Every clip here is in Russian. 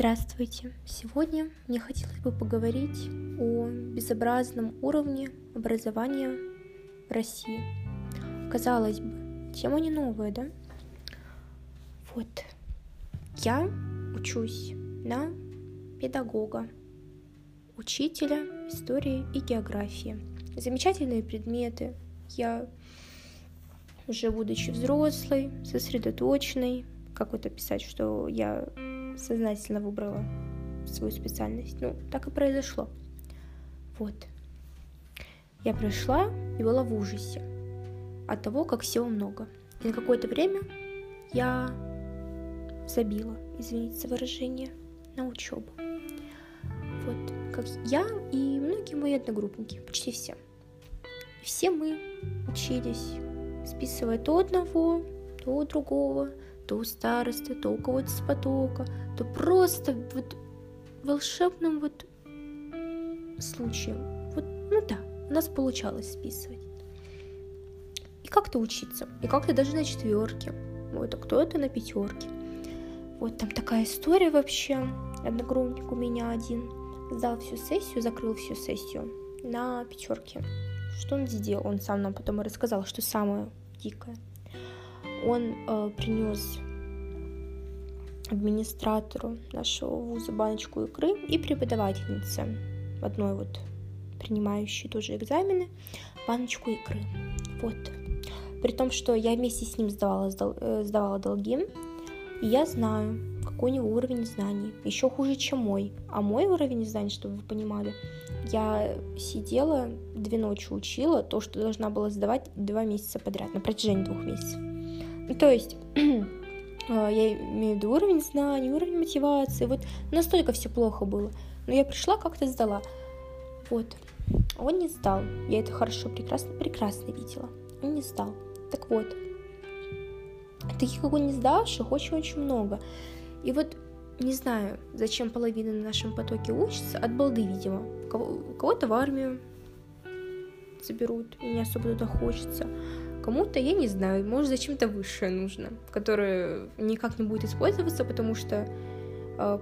Здравствуйте! Сегодня мне хотелось бы поговорить о безобразном уровне образования в России. Казалось бы, тема не новая, да? Вот, я учусь на педагога, учителя истории и географии. Замечательные предметы. Я уже, будучи взрослой, сосредоточенной, как вот описать, что я сознательно выбрала свою специальность. Так и произошло. Вот. Я пришла и была в ужасе от того, как всего много. И на какое-то время я забила, извините за выражение, на учебу. Вот. Как я и многие мои одногруппники, почти все. И все мы учились, списывая то одного, то другого, то у старосты, то у кого-то с потока, то просто волшебным случаем. У нас получалось списывать. И как-то учиться, и как-то даже на четверке, а кто-то на пятерке. Там такая история вообще. Одногруппник у меня один сдал всю сессию, закрыл всю сессию на пятерке. Что он сделал? Он сам нам потом и рассказал, что самое дикое. Он принес администратору нашего вуза баночку икры и преподавательнице, одной принимающей тоже экзамены, баночку икры. При том, что я вместе с ним сдавала долги, и я знаю, какой у него уровень знаний. Еще хуже, чем мой. А мой уровень знаний, чтобы вы понимали, я сидела, 2 ночи учила то, что должна была сдавать 2 месяца подряд, на протяжении 2 месяцев. То есть, я имею в виду уровень знаний, уровень мотивации, настолько все плохо было. Но я пришла, как-то сдала. Он не сдал. Я это хорошо, прекрасно видела. Он не сдал. Так вот, таких, как он, не сдавших, очень-очень много. И не знаю, зачем половина на нашем потоке учится, от балды, видимо. Кого-то в армию заберут, и не особо туда хочется. Кому-то, я не знаю, может, зачем-то высшее нужно, которое никак не будет использоваться, потому что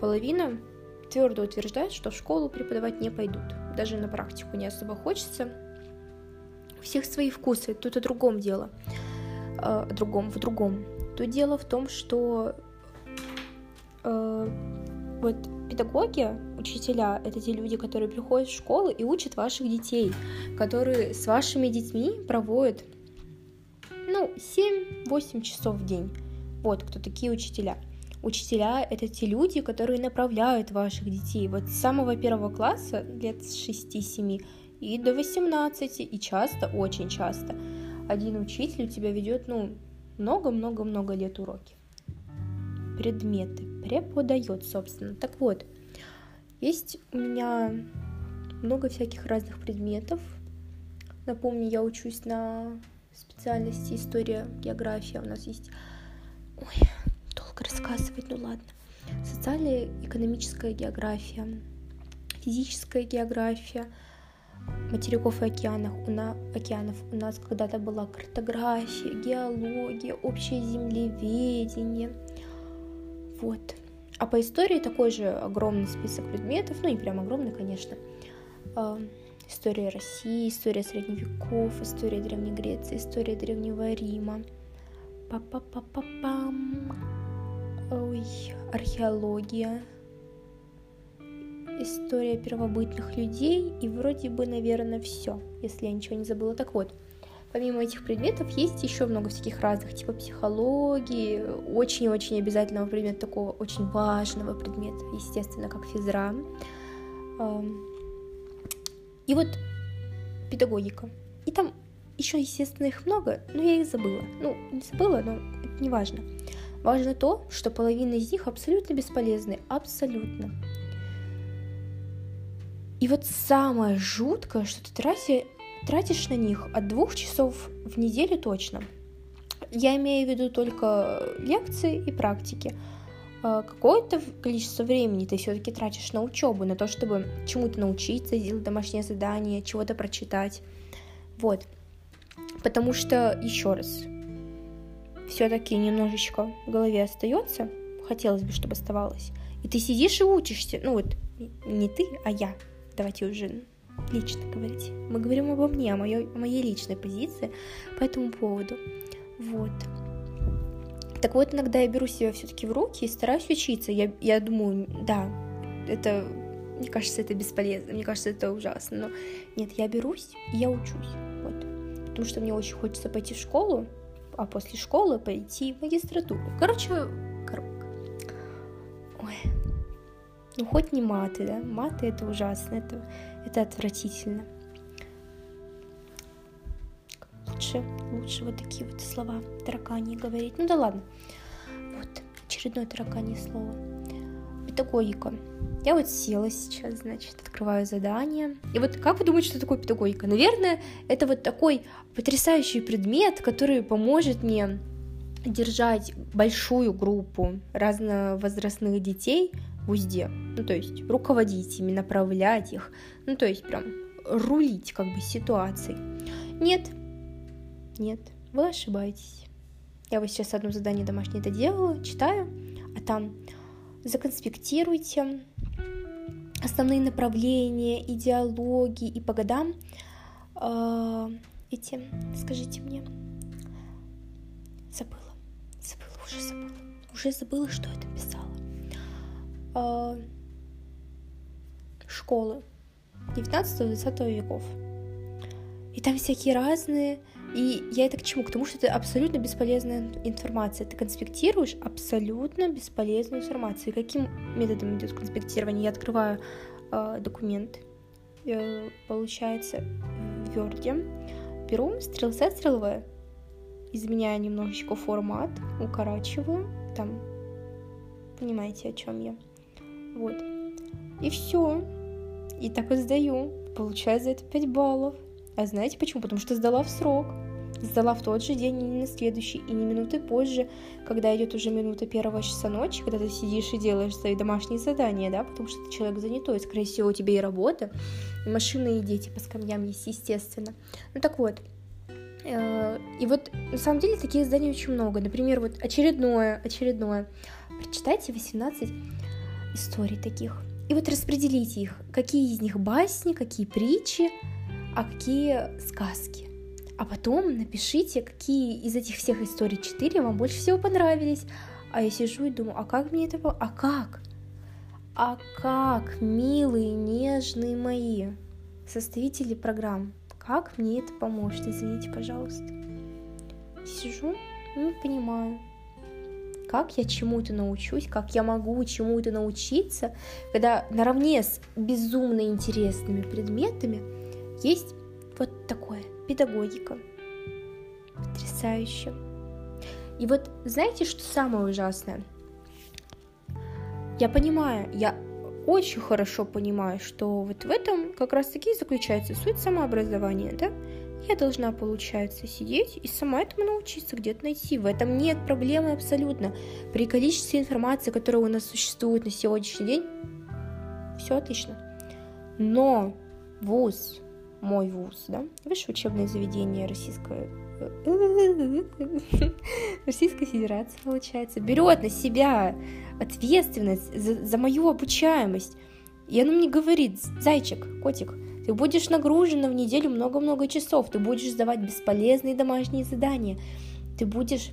половина твердо утверждает, что в школу преподавать не пойдут. Даже на практику не особо хочется. У всех свои вкусы, тут о другом дело. В другом. Тут дело в том, что педагоги, учителя — это те люди, которые приходят в школу и учат ваших детей, которые с вашими детьми проводят 7-8 часов в день. Кто такие учителя. Учителя — это те люди, которые направляют ваших детей. С самого 1 класса, лет с 6-7, и до 18, и часто, очень часто. Один учитель у тебя ведет, много-много-много лет уроки. Предметы преподает, собственно. Так вот, есть у меня много всяких разных предметов. Напомню, я учусь на специальности история, география. У нас есть... долго рассказывать, ладно. Социально-экономическая география, физическая география материков и океанов. У нас когда-то была картография, геология, общее землеведение. А по истории такой же огромный список предметов, не прям огромный, конечно. История России, история средневеков, история Древней Греции, история Древнего Рима. Археология, история первобытных людей и вроде бы, наверное, все, если я ничего не забыла. Так вот, помимо этих предметов есть еще много всяких разных, типа психологии, очень-очень обязательного предмета, такого очень важного предмета, естественно, как физра. И педагогика. И там еще, естественно, их много, но я их забыла. Не забыла, но это не важно. Важно то, что половина из них абсолютно бесполезны. Абсолютно. И самое жуткое, что ты тратишь на них от 2 часов в неделю точно. Я имею в виду только лекции и практики. Какое-то количество времени ты все-таки тратишь на учебу, на то, чтобы чему-то научиться, сделать домашнее задание, чего-то прочитать. Потому что, еще раз, все-таки немножечко в голове остается, хотелось бы, чтобы оставалось. И ты сидишь и учишься. Ну вот, не ты, а я. Давайте уже лично говорить. Мы говорим обо мне, о моей личной позиции по этому поводу. Вот. Так вот, иногда я беру себя все-таки в руки и стараюсь учиться. Я думаю, да, это... Мне кажется, это бесполезно, мне кажется, это ужасно. Но нет, я берусь и я учусь. Вот. Потому что мне очень хочется пойти в школу, а после школы пойти в магистратуру. Ой. Ну, хоть не маты, да? Маты — это ужасно, это отвратительно. Лучше вот такие вот слова таракани говорить. Ну да ладно. Вот, очередное тараканье слово. Педагогика. Я вот села сейчас, значит, открываю задание. И вот как вы думаете, что такое педагогика? Наверное, это вот такой потрясающий предмет, который поможет мне держать большую группу разновозрастных детей в узде. Ну, то есть руководить ими, направлять их. Ну, то есть прям рулить как бы ситуацией. Нет, вы ошибаетесь. Я вот сейчас одно задание домашнее доделала, читаю, а там законспектируйте основные направления, идеологии и по годам эти, скажите мне, забыла, что я там писала. Школы 19-20 веков. И там всякие разные, и я это к чему? К тому, что это абсолютно бесполезная информация. Ты конспектируешь абсолютно бесполезную информацию. И каким методом идет конспектирование? Я открываю документ, получается, в Word, беру стреловая, изменяю немножечко формат, укорачиваю, там, понимаете, о чем я. Вот. И все. И так и сдаю. Получаю за это 5 баллов. А знаете почему? Потому что сдала в срок. Сдала в тот же день, и не на следующий, и не минуты позже, когда идет уже минута первого часа ночи, когда ты сидишь и делаешь свои домашние задания, да, потому что ты человек занятой, скорее всего, у тебя и работа, и машины, и дети по скамьям есть, естественно. Ну так вот. И вот, на самом деле, таких заданий очень много. Например, вот очередное. Прочитайте 18 историй таких. И вот распределите их. Какие из них басни, какие притчи, а какие сказки. А потом напишите, какие из этих всех историй 4 вам больше всего понравились. А я сижу и думаю, а как мне это... А как, милые, нежные мои составители программ, как мне это поможет? Извините, пожалуйста. Сижу, не понимаю, как я чему-то научусь, как я могу чему-то научиться, когда наравне с безумно интересными предметами есть вот такое, педагогика. Потрясающе. И вот знаете, что самое ужасное? Я очень хорошо понимаю, что вот в этом как раз-таки и заключается суть самообразования, да? Я должна, получается, сидеть и сама этому научиться, где-то найти. В этом нет проблемы абсолютно. При количестве информации, которая у нас существует на сегодняшний день, все отлично. Но вуз... Мой вуз, да, высшее учебное заведение Российской Федерации, получается, берет на себя ответственность за мою обучаемость. И она мне говорит: зайчик, котик, ты будешь нагружена в неделю много-много часов, ты будешь сдавать бесполезные домашние задания, ты будешь...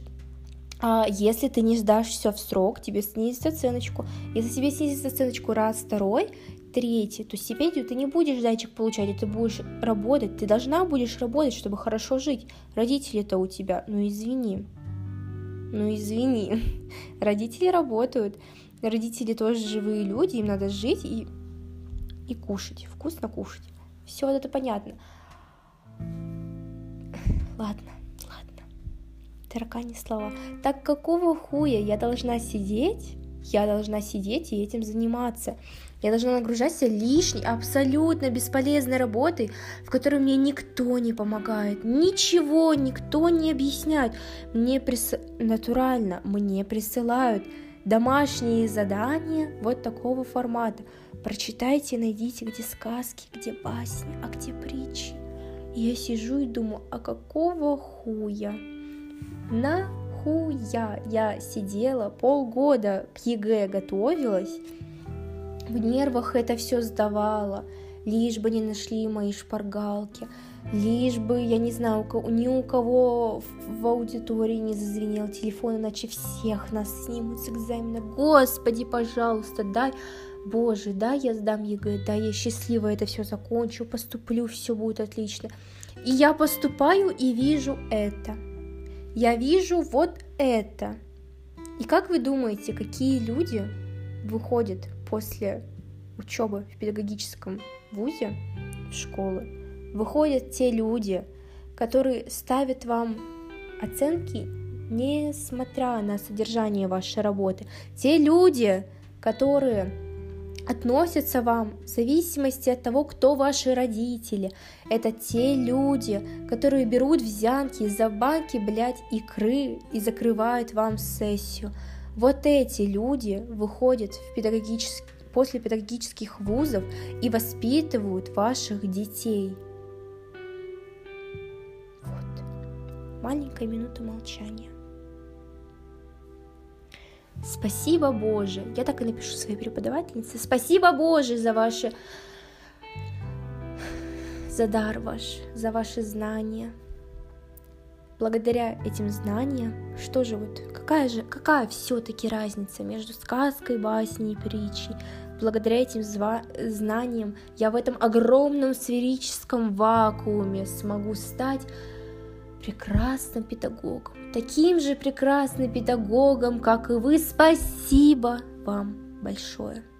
А если ты не сдашь все в срок, тебе снизят оценочку. Если тебе снизят оценочку раз, второй, третий, то стипендию ты не будешь, зайчик, получать, и ты будешь работать. Ты должна будешь работать, чтобы хорошо жить. Родители-то у тебя, ну извини. Родители работают, родители тоже живые люди, им надо жить и кушать, вкусно кушать. Все это понятно. Ладно. Таракани слова. Так какого хуя я должна сидеть и этим заниматься? Я должна нагружать себя лишней, абсолютно бесполезной работой, в которой мне никто не помогает, ничего никто не объясняет. Мне присылают домашние задания вот такого формата. Прочитайте, найдите, где сказки, где басни, а где притчи. И я сижу и думаю, а какого хуя? На нихуя, я сидела полгода к ЕГЭ готовилась, в нервах это все сдавала, лишь бы не нашли мои шпаргалки, лишь бы, я не знаю, ни у кого в аудитории не зазвенел телефон, иначе всех нас снимут с экзамена. Господи, пожалуйста, дай, Боже, дай я сдам ЕГЭ, дай я счастливо это все закончу, поступлю, все будет отлично. И я поступаю и вижу это. Я вижу вот это. И как вы думаете, какие люди выходят после учебы в педагогическом вузе, в школы? Выходят те люди, которые ставят вам оценки, несмотря на содержание вашей работы. Те люди, которые относятся вам в зависимости от того, кто ваши родители. Это те люди, которые берут взятки за банки, блядь, икры и закрывают вам сессию. Вот эти люди выходят в после педагогических вузов и воспитывают ваших детей. Вот. Маленькая минута молчания. Спасибо, Боже, я так и напишу своей преподавательнице. Спасибо, Боже, за дар ваш, за ваши знания. Благодаря этим знаниям, что же вот, какая все-таки разница между сказкой, басней и притчей? Благодаря этим знаниям я в этом огромном сферическом вакууме смогу стать прекрасным педагогом. Таким же прекрасным педагогом, как и вы. Спасибо вам большое.